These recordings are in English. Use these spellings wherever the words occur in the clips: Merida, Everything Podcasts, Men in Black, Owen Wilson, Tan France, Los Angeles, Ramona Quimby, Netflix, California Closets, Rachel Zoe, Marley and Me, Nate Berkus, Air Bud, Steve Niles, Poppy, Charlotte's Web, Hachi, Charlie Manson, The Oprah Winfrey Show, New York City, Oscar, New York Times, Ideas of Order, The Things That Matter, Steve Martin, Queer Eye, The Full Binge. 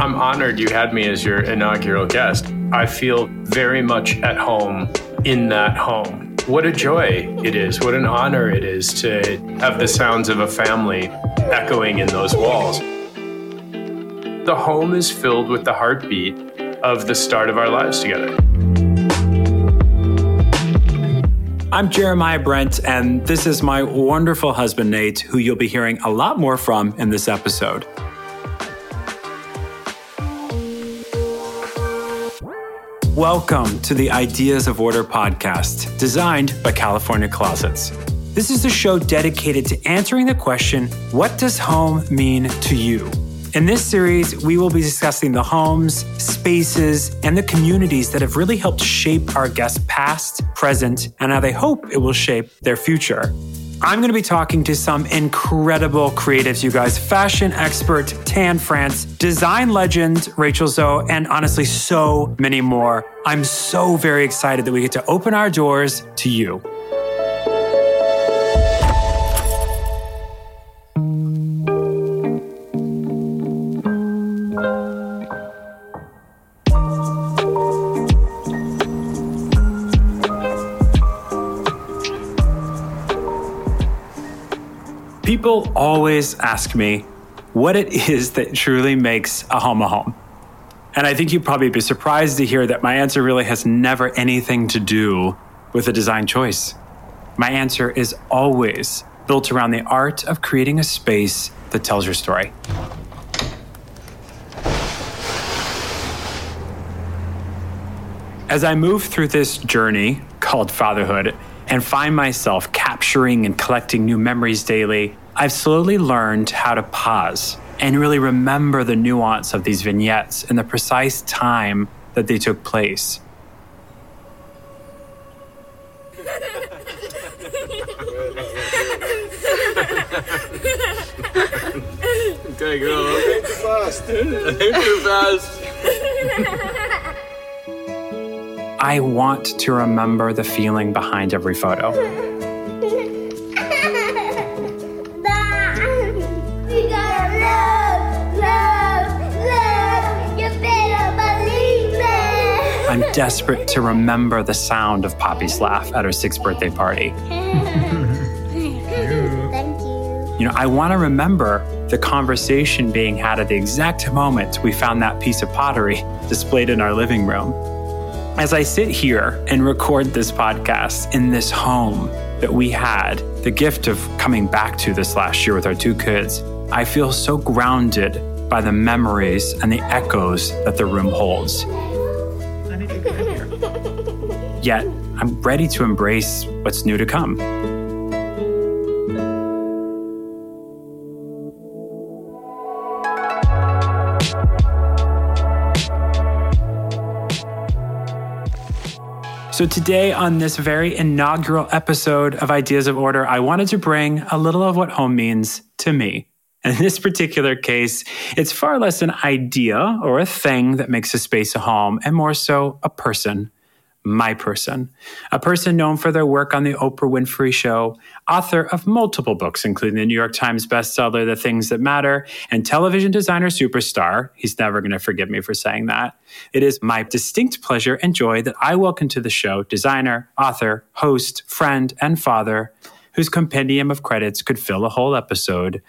I'm honored you had me as your inaugural guest. I feel very much at home in that home. What a joy it is. What an honor it is to have the sounds of a family echoing in those walls. The home is filled with the heartbeat of the start of our lives together. I'm Jeremiah Brent, and this is my wonderful husband, Nate, who you'll be hearing a lot more from in this episode. Welcome to the Ideas of Order podcast, designed by California Closets. This is the show dedicated to answering the question, what does home mean to you? In this series, we will be discussing the homes, spaces, and the communities that have really helped shape our guests' past, present, and how they hope it will shape their future. I'm going to be talking to some incredible creatives, you guys. Fashion expert Tan France, design legend Rachel Zoe, and honestly, so many more. I'm so very excited that we get to open our doors to you. People always ask me what it is that truly makes a home. And I think you'd probably be surprised to hear that my answer really has never anything to do with a design choice. My answer is always built around the art of creating a space that tells your story. As I move through this journey called fatherhood and find myself capturing and collecting new memories daily, I've slowly learned how to pause and really remember the nuance of these vignettes and the precise time that they took place. Okay, girl. Think too fast. Think too fast. I want to remember the feeling behind every photo. I'm desperate to remember the sound of Poppy's laugh at her 6th birthday party. Thank you. You know, I want to remember the conversation being had at the exact moment we found that piece of pottery displayed in our living room. As I sit here and record this podcast in this home that we had the gift of coming back to this last year with our 2 kids, I feel so grounded by the memories and the echoes that the room holds. Yet, I'm ready to embrace what's new to come. So today on this very inaugural episode of Ideas of Order, I wanted to bring a little of what home means to me. In this particular case, it's far less an idea or a thing that makes a space a home, and more so a person. My person, a person known for their work on The Oprah Winfrey Show, author of multiple books, including the New York Times bestseller, The Things That Matter, and television designer superstar. He's never going to forgive me for saying that. It is my distinct pleasure and joy that I welcome to the show designer, author, host, friend, and father, whose compendium of credits could fill a whole episode,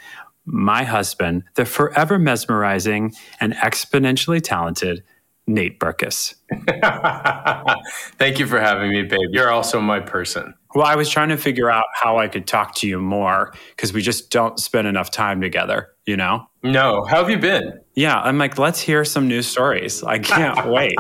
my husband, the forever mesmerizing and exponentially talented Nate Berkus. Thank you for having me, babe. You're also my person. Well, I was trying to figure out how I could talk to you more because we just don't spend enough time together, you know? No. How have you been? Yeah, I'm like, let's hear some new stories. I can't wait.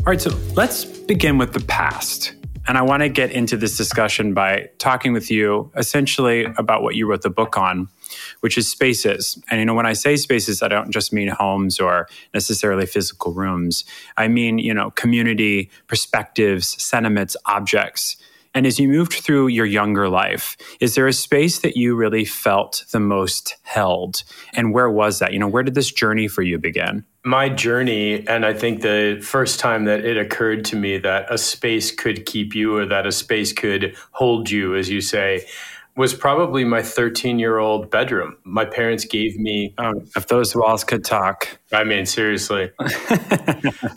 All right, so let's begin with the past. And I want to get into this discussion by talking with you essentially about what you wrote the book on, which is spaces. And, you know, when I say spaces, I don't just mean homes or necessarily physical rooms. I mean, you know, community, perspectives, sentiments, objects. And as you moved through your younger life, is there a space that you really felt the most held? And where was that? You know, where did this journey for you begin? My journey, and I think the first time that it occurred to me that a space could keep you or that a space could hold you, as you say, was probably my 13-year-old bedroom. My parents gave me... if those walls could talk. I mean, seriously.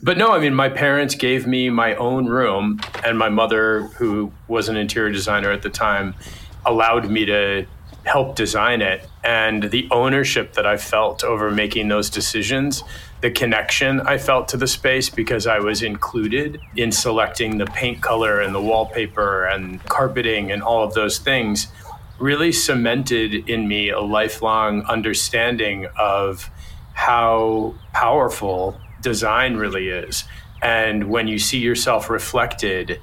But no, I mean, my parents gave me my own room, and my mother, who was an interior designer at the time, allowed me to help design it. And the ownership that I felt over making those decisions, the connection I felt to the space because I was included in selecting the paint color and the wallpaper and carpeting and all of those things, really cemented in me a lifelong understanding of how powerful design really is. And when you see yourself reflected,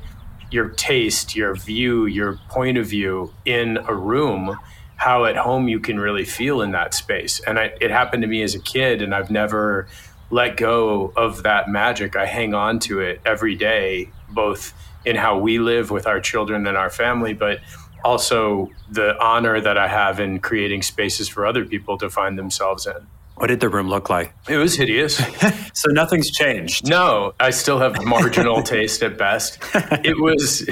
your taste, your view, your point of view in a room, how at home you can really feel in that space. And it happened to me as a kid, and I've never let go of that magic. I hang on to it every day, both in how we live with our children and our family, but also the honor that I have in creating spaces for other people to find themselves in. What did the room look like? It was hideous. So nothing's changed? No, I still have marginal taste at best. It was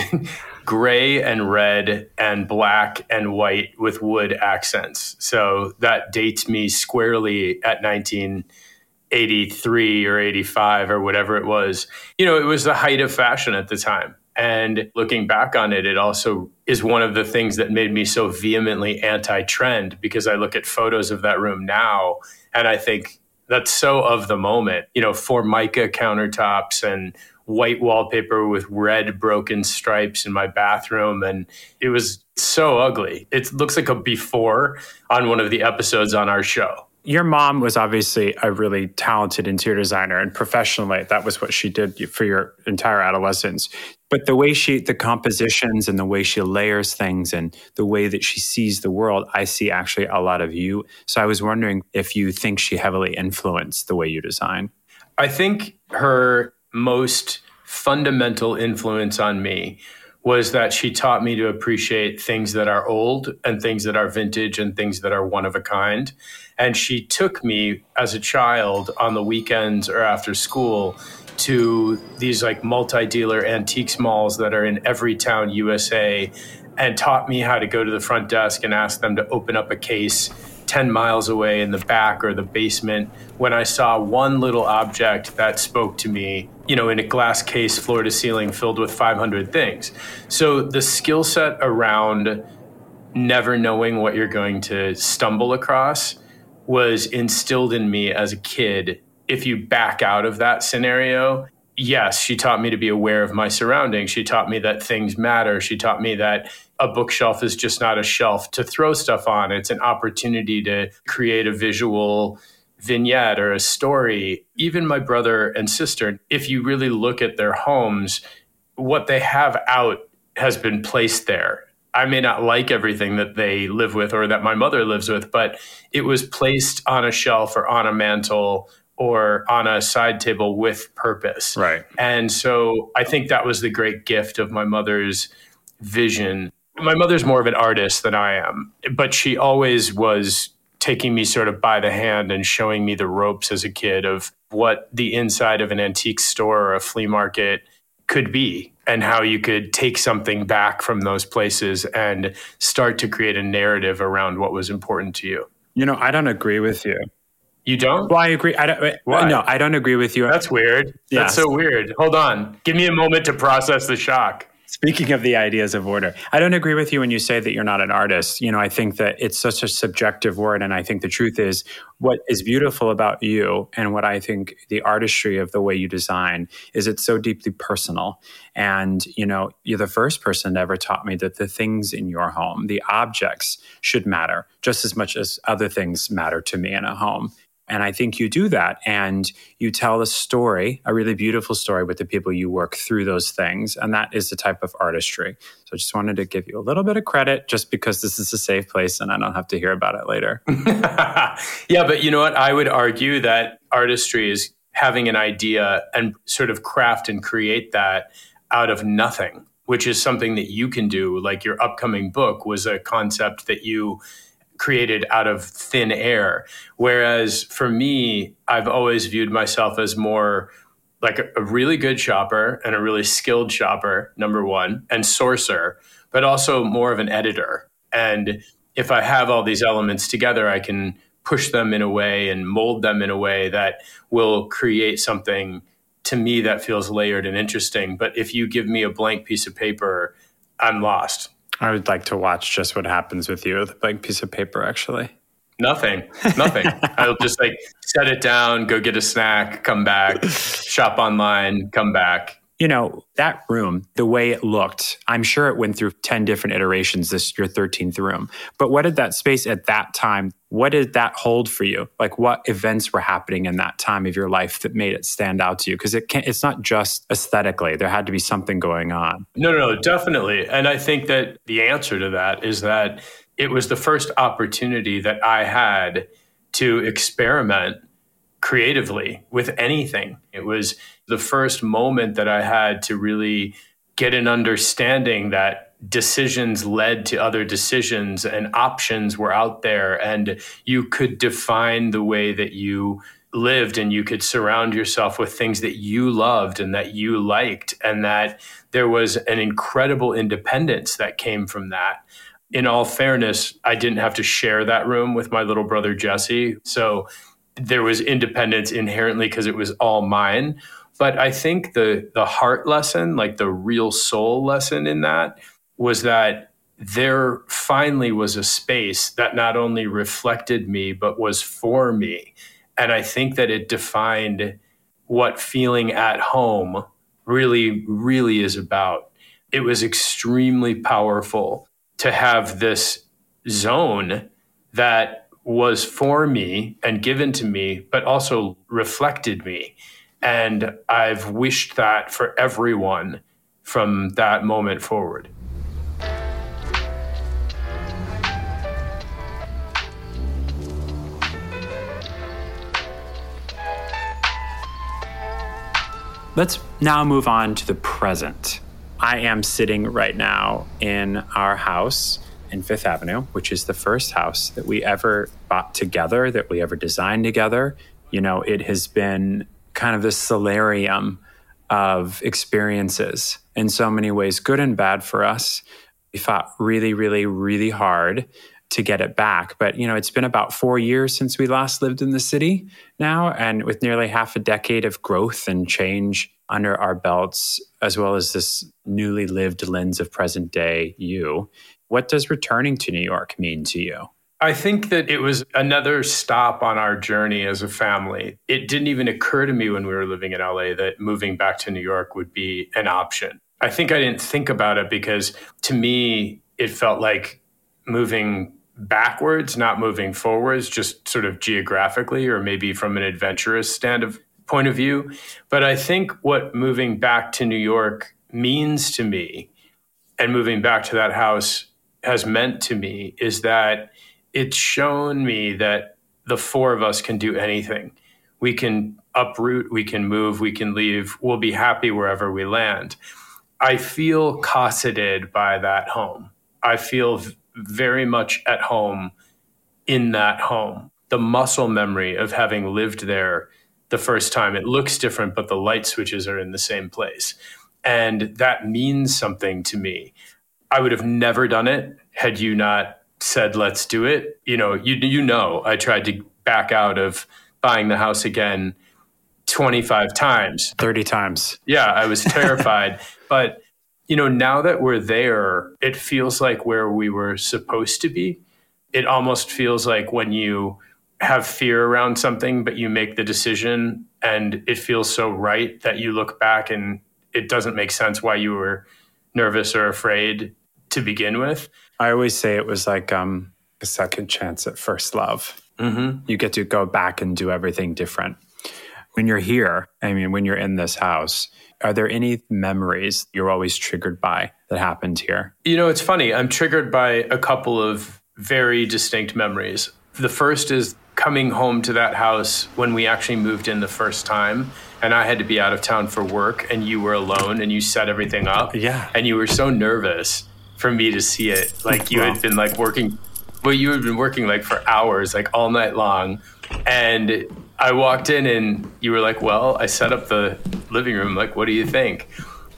gray and red and black and white with wood accents. So that dates me squarely at 1983 or 85 or whatever it was. You know, it was the height of fashion at the time. And looking back on it, it also is one of the things that made me so vehemently anti-trend, because I look at photos of that room now and I think that's so of the moment. You know, Formica countertops and white wallpaper with red broken stripes in my bathroom. And it was so ugly. It looks like a before on one of the episodes on our show. Your mom was obviously a really talented interior designer, and professionally, that was what she did for your entire adolescence. But the way the compositions and the way she layers things and the way that she sees the world, I see actually a lot of you. So I was wondering if you think she heavily influenced the way you design. I think her most fundamental influence on me was that she taught me to appreciate things that are old and things that are vintage and things that are one of a kind. And she took me as a child on the weekends or after school to these like multi-dealer antiques malls that are in every town USA, and taught me how to go to the front desk and ask them to open up a case 10 miles away in the back or the basement when I saw one little object that spoke to me, you know, in a glass case, floor to ceiling, filled with 500 things. So the skill set around never knowing what you're going to stumble across was instilled in me as a kid. If you back out of that scenario, yes, she taught me to be aware of my surroundings. She taught me that things matter. She taught me that a bookshelf is just not a shelf to throw stuff on. It's an opportunity to create a visual vignette or a story. Even my brother and sister, if you really look at their homes, what they have out has been placed there. I may not like everything that they live with or that my mother lives with, but it was placed on a shelf or on a mantle or on a side table with purpose. Right. And so I think that was the great gift of my mother's vision. My mother's more of an artist than I am, but she always was taking me sort of by the hand and showing me the ropes as a kid of what the inside of an antique store or a flea market could be, and how you could take something back from those places and start to create a narrative around what was important to you. You know, I don't agree with you. You don't? Well, I agree. Why? No, I don't agree with you. That's weird. Yeah. That's so weird. Hold on. Give me a moment to process the shock. Speaking of the ideas of order, I don't agree with you when you say that you're not an artist. You know, I think that it's such a subjective word. And I think the truth is, what is beautiful about you and what I think the artistry of the way you design is it's so deeply personal. And, you know, you're the first person that ever taught me that the things in your home, the objects, should matter just as much as other things matter to me in a home. And I think you do that, and you tell a story, a really beautiful story, with the people you work through those things. And that is the type of artistry. So I just wanted to give you a little bit of credit, just because this is a safe place and I don't have to hear about it later. Yeah, but you know what? I would argue that artistry is having an idea and sort of craft and create that out of nothing, which is something that you can do. Like your upcoming book was a concept that you created out of thin air. Whereas for me, I've always viewed myself as more like a really good shopper and a really skilled shopper, number one, and sourcer, but also more of an editor. And if I have all these elements together, I can push them in a way and mold them in a way that will create something to me that feels layered and interesting. But if you give me a blank piece of paper, I'm lost. I would like to watch just what happens with you with a blank piece of paper, actually. Nothing. I'll just like set it down, go get a snack, come back, shop online, come back. You know, that room, the way it looked, I'm sure it went through 10 different iterations, this your 13th room. But what did that space at that time, what did that hold for you? Like what events were happening in that time of your life that made it stand out to you? Because it's not just aesthetically, there had to be something going on. No, definitely. And I think that the answer to that is that it was the first opportunity that I had to experiment creatively with anything. It was the first moment that I had to really get an understanding that decisions led to other decisions and options were out there, and you could define the way that you lived, and you could surround yourself with things that you loved and that you liked, and that there was an incredible independence that came from that. In all fairness, I didn't have to share that room with my little brother, Jesse. So there was independence inherently because it was all mine. But I think the heart lesson, like the real soul lesson in that, was that there finally was a space that not only reflected me, but was for me. And I think that it defined what feeling at home really, really is about. It was extremely powerful to have this zone that was for me and given to me, but also reflected me. And I've wished that for everyone from that moment forward. Let's now move on to the present. I am sitting right now in our house in Fifth Avenue, which is the first house that we ever bought together, that we ever designed together. You know, it has been kind of this solarium of experiences in so many ways, good and bad for us. We fought really, really, really hard to get it back. But, you know, it's been about 4 years since we last lived in the city now. And with nearly half a decade of growth and change under our belts, as well as this newly lived lens of present day you, what does returning to New York mean to you? I think that it was another stop on our journey as a family. It didn't even occur to me when we were living in LA that moving back to New York would be an option. I think I didn't think about it because to me, it felt like moving backwards, not moving forwards, just sort of geographically or maybe from an adventurous point of view. But I think what moving back to New York means to me and moving back to that house has meant to me is that it's shown me that the four of us can do anything. We can uproot, we can move, we can leave. We'll be happy wherever we land. I feel cosseted by that home. I feel very much at home in that home. The muscle memory of having lived there the first time, it looks different, but the light switches are in the same place. And that means something to me. I would have never done it had you not said, let's do it. You know, I tried to back out of buying the house again 25 times. 30 times. Yeah, I was terrified. But, you know, now that we're there, it feels like where we were supposed to be. It almost feels like when you have fear around something, but you make the decision and it feels so right that you look back and it doesn't make sense why you were nervous or afraid to begin with. I always say it was like a second chance at first love. Mm-hmm. You get to go back and do everything different. When you're here, I mean, when you're in this house, are there any memories you're always triggered by that happened here? You know, it's funny. I'm triggered by a couple of very distinct memories. The first is coming home to that house when we actually moved in the first time. And I had to be out of town for work, and you were alone, and you set everything up. Yeah. And you were so nervous for me to see it. Like, you had been like working, well, you had been working like for hours, like all night long. And I walked in and you were like, well, I set up the living room. Like, what do you think?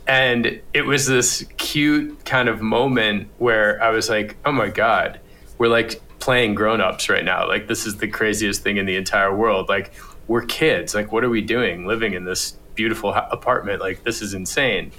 And it was this cute kind of moment where I was like, oh my God, we're like playing grown-ups right now. Like, this is the craziest thing in the entire world. Like, we're kids. Like, what are we doing living in this beautiful apartment? Like, this is insane.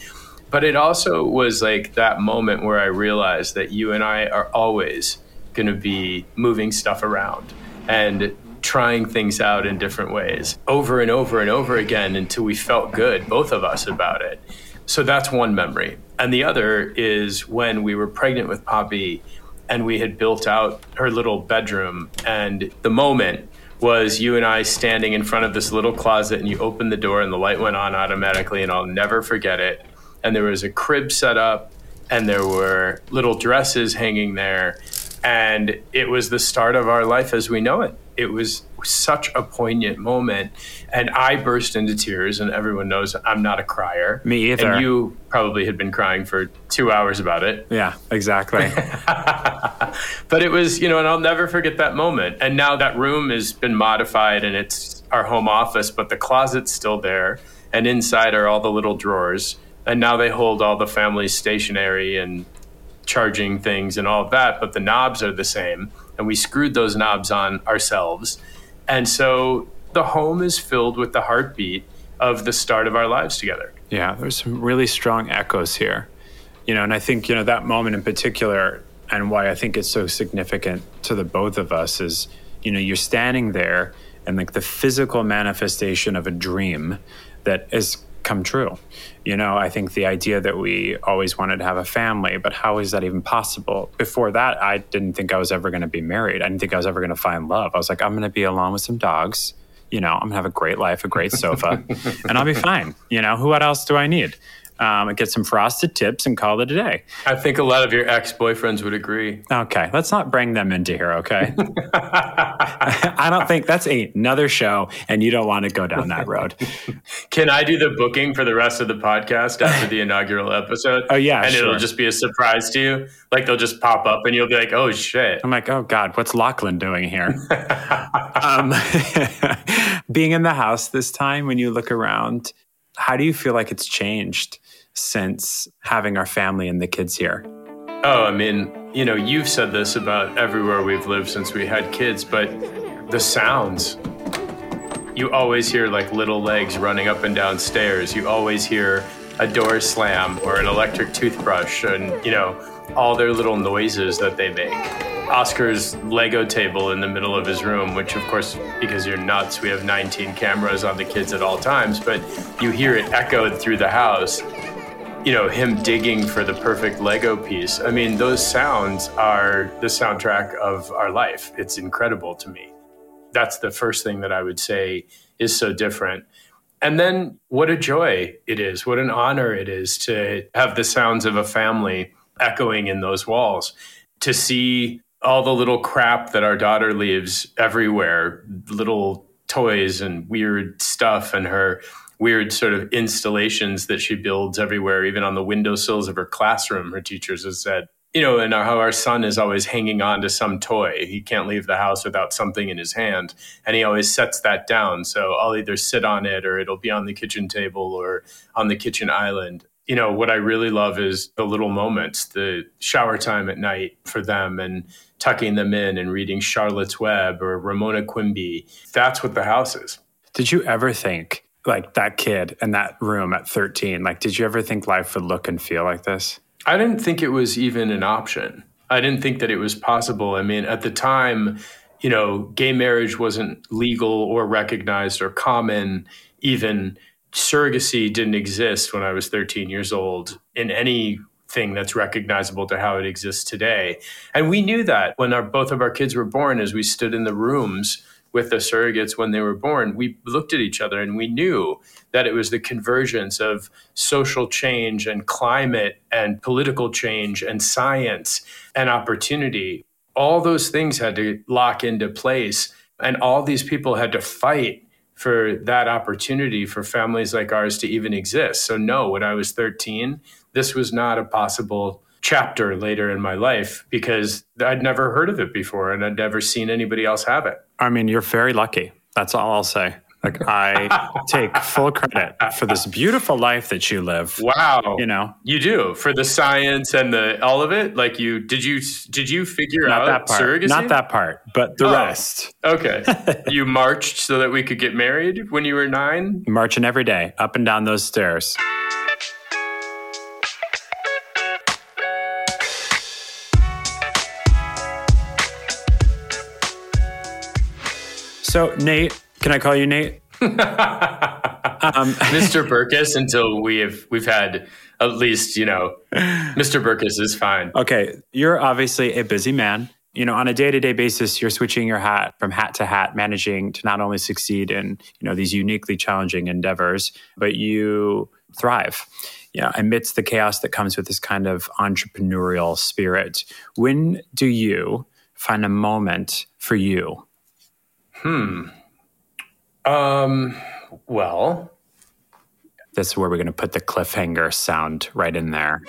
But it also was like that moment where I realized that you and I are always going to be moving stuff around and trying things out in different ways over and over and over again until we felt good, both of us, about it. So that's one memory. And the other is when we were pregnant with Poppy and we had built out her little bedroom. And the moment was you and I standing in front of this little closet, and you opened the door and the light went on automatically, and I'll never forget it. And there was a crib set up and there were little dresses hanging there. And it was the start of our life as we know it. It was such a poignant moment. And I burst into tears, and everyone knows I'm not a crier. Me either. And you probably had been crying for 2 hours about it. Yeah, exactly. But it was, you know, and I'll never forget that moment. And now that room has been modified and it's our home office, but the closet's still there. And inside are all the little drawers. And now they hold all the family's stationery and charging things and all of that. But the knobs are the same. And we screwed those knobs on ourselves. And so the home is filled with the heartbeat of the start of our lives together. Yeah, there's some really strong echoes here. You know, and I think, you know, that moment in particular, and why I think it's so significant to the both of us is, you know, you're standing there and like the physical manifestation of a dream that has come true. You know, I think the idea that we always wanted to have a family, but how is that even possible? Before that, I didn't think I was ever going to be married. I didn't think I was ever going to find love. I was like, I'm going to be alone with some dogs. You know, I'm going to have a great life, a great sofa, and I'll be fine. You know, what else do I need? Get some frosted tips and call it a day. I think a lot of your ex-boyfriends would agree. Okay, let's not bring them into here, okay? I don't think that's another show, and you don't want to go down that road. Can I do the booking for the rest of the podcast after the inaugural episode? Oh, yeah, and sure. It'll just be a surprise to you. Like, they'll just pop up, and you'll be like, oh, shit. I'm like, oh, God, what's Lachlan doing here? Being in the house this time, when you look around, how do you feel like it's changed since having our family and the kids here? Oh, I mean, you know, you've said this about everywhere we've lived since we had kids, but the sounds. You always hear like little legs running up and down stairs. You always hear a door slam or an electric toothbrush and, you know, all their little noises that they make. Oscar's Lego table in the middle of his room, which, of course, because you're nuts, we have 19 cameras on the kids at all times, but you hear it echoed through the house. You know, him digging for the perfect Lego piece. I mean, those sounds are the soundtrack of our life. It's incredible to me. That's the first thing that I would say is so different. And then what a joy it is, what an honor it is to have the sounds of a family echoing in those walls, to see all the little crap that our daughter leaves everywhere, little toys and weird stuff and her weird sort of installations that she builds everywhere, even on the windowsills of her classroom, her teachers have said. You know, and how our son is always hanging on to some toy. He can't leave the house without something in his hand. And he always sets that down. So I'll either sit on it or it'll be on the kitchen table or on the kitchen island. You know, what I really love is the little moments, the shower time at night for them and tucking them in and reading Charlotte's Web or Ramona Quimby. That's what the house is. Did you ever think, like, that kid in that room at 13, like, did you ever think life would look and feel like this? I didn't think it was even an option. I didn't think that it was possible. I mean, at the time, you know, gay marriage wasn't legal or recognized or common even. Surrogacy didn't exist when I was 13 years old in anything that's recognizable to how it exists today. And we knew that when both of our kids were born, as we stood in the rooms with the surrogates when they were born, we looked at each other and we knew that it was the convergence of social change and climate and political change and science and opportunity. all those things had to lock into place. And all these people had to fight for that opportunity for families like ours to even exist. So no, when I was 13, this was not a possible chapter later in my life because I'd never heard of it before and I'd never seen anybody else have it. I mean, you're very lucky. That's all I'll say. Like, I take full credit for this beautiful life that you live. Wow. You know, you do, for the science and the, all of it. Like, you, did you figure out that part, surrogacy? Not that part, but the rest. Okay. You marched so that we could get married when you were 9? Marching every day up and down those stairs. So, Nate, can I call you Nate? Mr. Berkus until we've had at least, you know, Mr. Berkus is fine. Okay. You're obviously a busy man. You know, on a day-to-day basis, you're switching your hat from hat to hat, managing to not only succeed in, you know, these uniquely challenging endeavors, but you thrive, you know, amidst the chaos that comes with this kind of entrepreneurial spirit. When do you find a moment for you? Well, this is where we're going to put the cliffhanger sound right in there.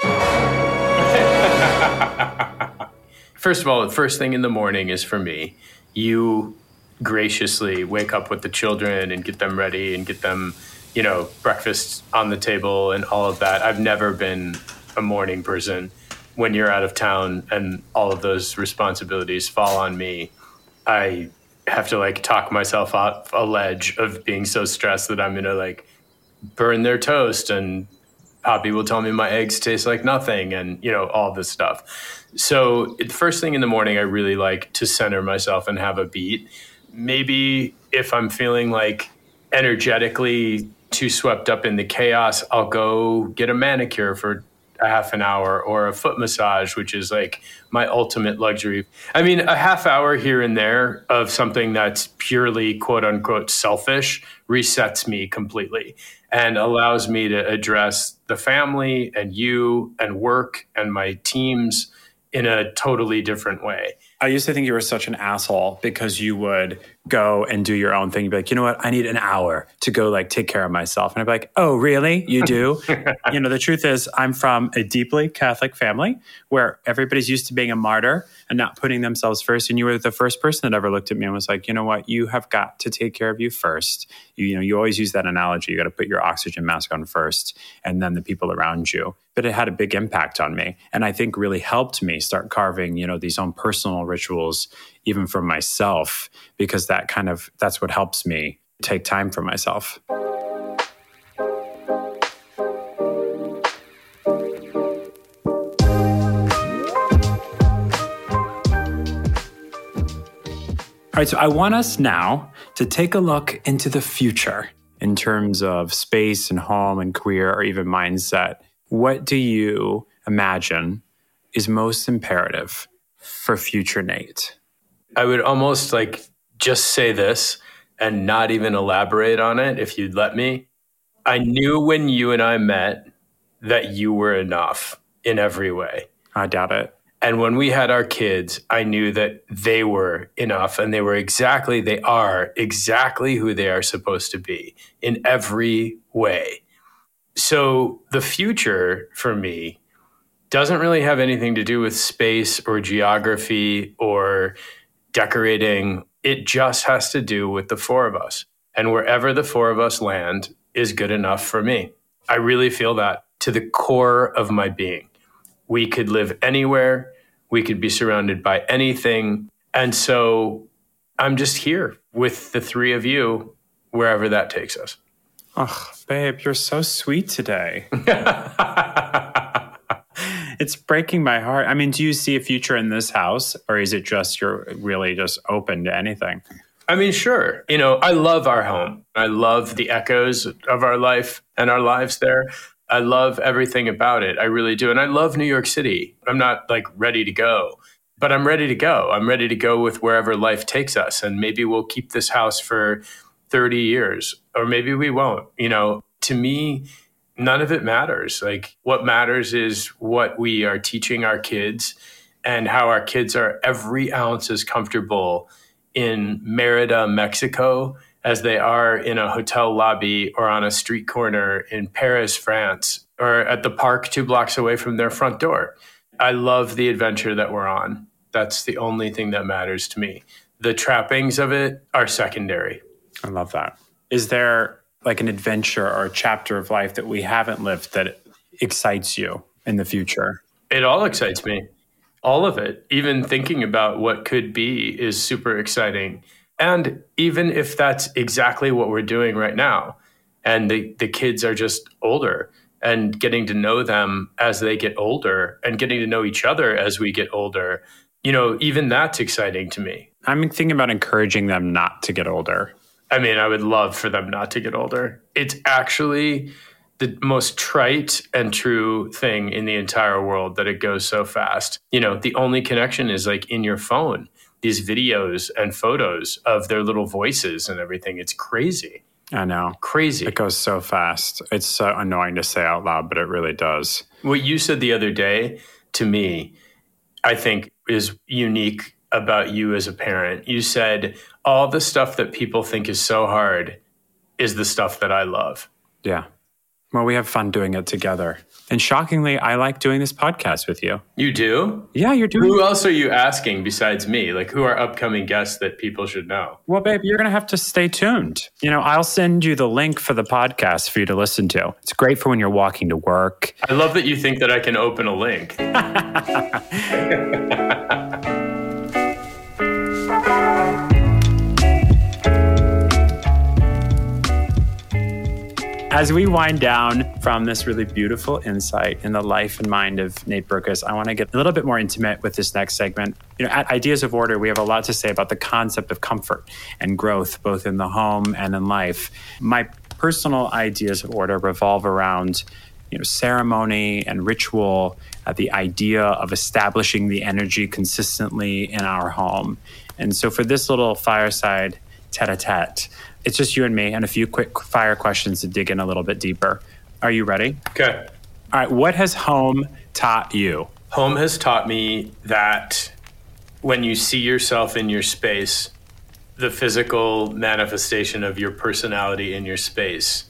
First of all, the first thing in the morning is for me. You graciously wake up with the children and get them ready and get them, you know, breakfast on the table and all of that. I've never been a morning person. When you're out of town and all of those responsibilities fall on me, I have to like talk myself off a ledge of being so stressed that I'm going to like burn their toast, and Poppy will tell me my eggs taste like nothing, and you know, all this stuff. So the first thing in the morning, I really like to center myself and have a beat. Maybe if I'm feeling like energetically too swept up in the chaos, I'll go get a manicure for a half an hour, or a foot massage, which is like my ultimate luxury. I mean, a half hour here and there of something that's purely quote unquote selfish resets me completely and allows me to address the family and you and work and my teams in a totally different way. I used to think you were such an asshole because you would go and do your own thing. You'd be like, you know what? I need an hour to go like take care of myself. And I'd be like, oh, really? You do? You know, the truth is I'm from a deeply Catholic family where everybody's used to being a martyr and not putting themselves first. And you were the first person that ever looked at me and was like, you know what? You have got to take care of you first. You know, you always use that analogy. You got to put your oxygen mask on first and then the people around you. But it had a big impact on me. And I think really helped me start carving, you know, these own personal rituals, even for myself, because that's what helps me take time for myself. All right, so I want us now to take a look into the future in terms of space and home and career or even mindset. What do you imagine is most imperative for future Nate? I would almost like just say this and not even elaborate on it if you'd let me. I knew when you and I met that you were enough in every way. I doubt it. And when we had our kids, I knew that they were enough and they are exactly who they are supposed to be in every way. So the future for me doesn't really have anything to do with space or geography or decorating. It just has to do with the four of us. And wherever the four of us land is good enough for me. I really feel that to the core of my being. We could live anywhere. We could be surrounded by anything. And so I'm just here with the three of you, wherever that takes us. Oh, babe, you're so sweet today. It's breaking my heart. I mean, do you see a future in this house, or is it just you're really just open to anything? I mean, sure. You know, I love our home. I love the echoes of our life and our lives there. I love everything about it. I really do. And I love New York City. I'm not like ready to go, but I'm ready to go. I'm ready to go with wherever life takes us. And maybe we'll keep this house for 30 years, or maybe we won't. You know, to me, none of it matters. Like, what matters is what we are teaching our kids and how our kids are every ounce as comfortable in Merida, Mexico, as they are in a hotel lobby or on a street corner in Paris, France, or at the park 2 blocks away from their front door. I love the adventure that we're on. That's the only thing that matters to me. The trappings of it are secondary. I love that. Is there like an adventure or a chapter of life that we haven't lived that excites you in the future? It all excites me. All of it. Even thinking about what could be is super exciting. And even if that's exactly what we're doing right now, and the kids are just older, and getting to know them as they get older and getting to know each other as we get older, you know, even that's exciting to me. I'm thinking about encouraging them not to get older. I mean, I would love for them not to get older. It's actually the most trite and true thing in the entire world that it goes so fast. You know, the only connection is like in your phone, these videos and photos of their little voices and everything. It's crazy. I know. Crazy. It goes so fast. It's so annoying to say out loud, but it really does. What you said the other day to me, I think is unique about you as a parent. You said, all the stuff that people think is so hard is the stuff that I love. Yeah. Well, we have fun doing it together. And shockingly, I like doing this podcast with you. You do? Yeah, you're doing it. Who else are you asking besides me? Like, who are upcoming guests that people should know? Well, babe, you're going to have to stay tuned. You know, I'll send you the link for the podcast for you to listen to. It's great for when you're walking to work. I love that you think that I can open a link. As we wind down from this really beautiful insight in the life and mind of Nate Berkus, I want to get a little bit more intimate with this next segment. You know, at Ideas of Order, we have a lot to say about the concept of comfort and growth, both in the home and in life. My personal ideas of order revolve around, you know, ceremony and ritual, the idea of establishing the energy consistently in our home. And so for this little fireside tete-a-tete, it's just you and me and a few quick fire questions to dig in a little bit deeper. Are you ready? Okay. All right. What has home taught you? Home has taught me that when you see yourself in your space, the physical manifestation of your personality in your space,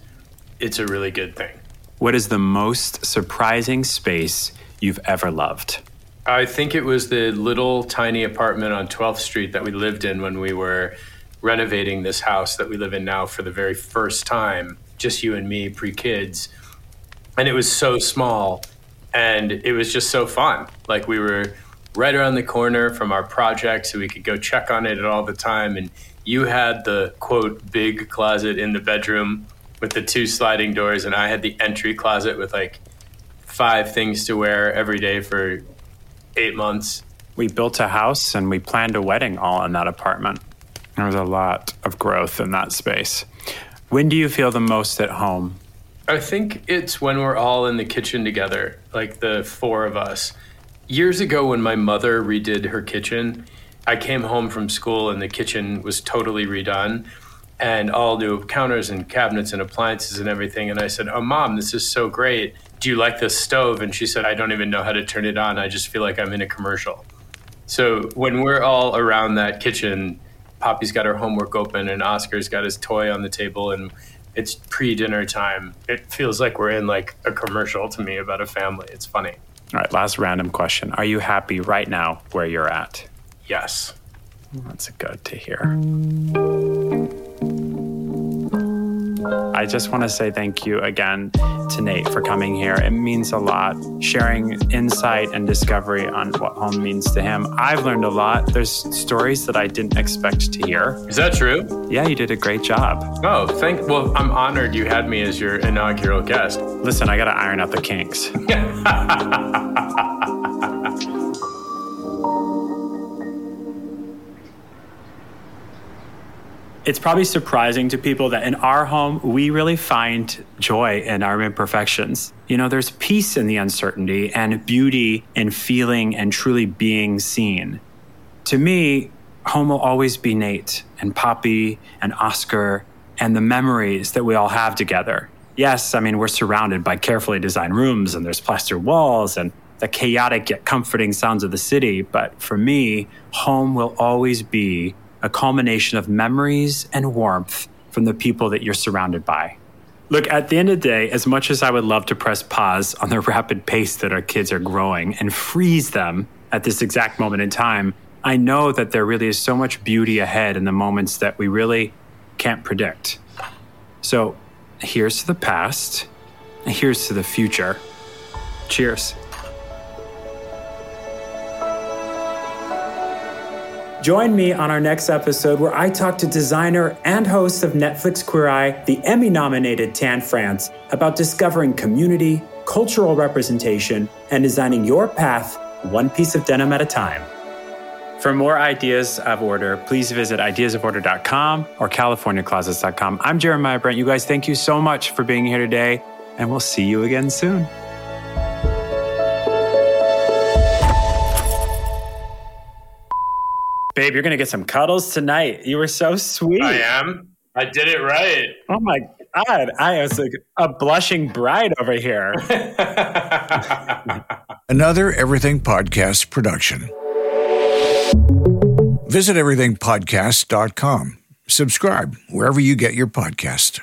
it's a really good thing. What is the most surprising space you've ever loved? I think it was the little tiny apartment on 12th Street that we lived in when we were renovating this house that we live in now for the very first time, just you and me, pre-kids. And it was so small and it was just so fun. Like we were right around the corner from our project so we could go check on it all the time. And you had the, quote, big closet in the bedroom with the 2 sliding doors. And I had the entry closet with like 5 things to wear every day for 8 months. We built a house and we planned a wedding all in that apartment. There was a lot of growth in that space. When do you feel the most at home? I think it's when we're all in the kitchen together, like the 4 of us. Years ago when my mother redid her kitchen, I came home from school and the kitchen was totally redone and all new counters and cabinets and appliances and everything. And I said, oh, Mom, this is so great. Do you like this stove? And she said, I don't even know how to turn it on. I just feel like I'm in a commercial. So when we're all around that kitchen, Poppy's got her homework open and Oscar's got his toy on the table and it's pre-dinner time. It feels like we're in like a commercial to me about a family. It's funny. All right, last random question. Are you happy right now where you're at? Yes. That's good to hear. I just want to say thank you again to Nate for coming here. It means a lot, sharing insight and discovery on what home means to him. I've learned a lot. There's stories that I didn't expect to hear. Is that true? Yeah, you did a great job. Oh, well, I'm honored you had me as your inaugural guest. Listen, I got to iron out the kinks. It's probably surprising to people that in our home, we really find joy in our imperfections. You know, there's peace in the uncertainty and beauty in feeling and truly being seen. To me, home will always be Nate and Poppy and Oscar and the memories that we all have together. Yes, I mean, we're surrounded by carefully designed rooms and there's plaster walls and the chaotic yet comforting sounds of the city. But for me, home will always be a culmination of memories and warmth from the people that you're surrounded by. Look, at the end of the day, as much as I would love to press pause on the rapid pace that our kids are growing and freeze them at this exact moment in time, I know that there really is so much beauty ahead in the moments that we really can't predict. So here's to the past, and here's to the future. Cheers. Join me on our next episode where I talk to designer and host of Netflix Queer Eye, the Emmy-nominated Tan France, about discovering community, cultural representation, and designing your path one piece of denim at a time. For more Ideas of Order, please visit ideasoforder.com or californiaclosets.com. I'm Jeremiah Brent. You guys, thank you so much for being here today, and we'll see you again soon. Babe, you're going to get some cuddles tonight. You were so sweet. I am. I did it right. Oh, my God. I was like a blushing bride over here. Another Everything Podcast production. Visit everythingpodcast.com. Subscribe wherever you get your podcast.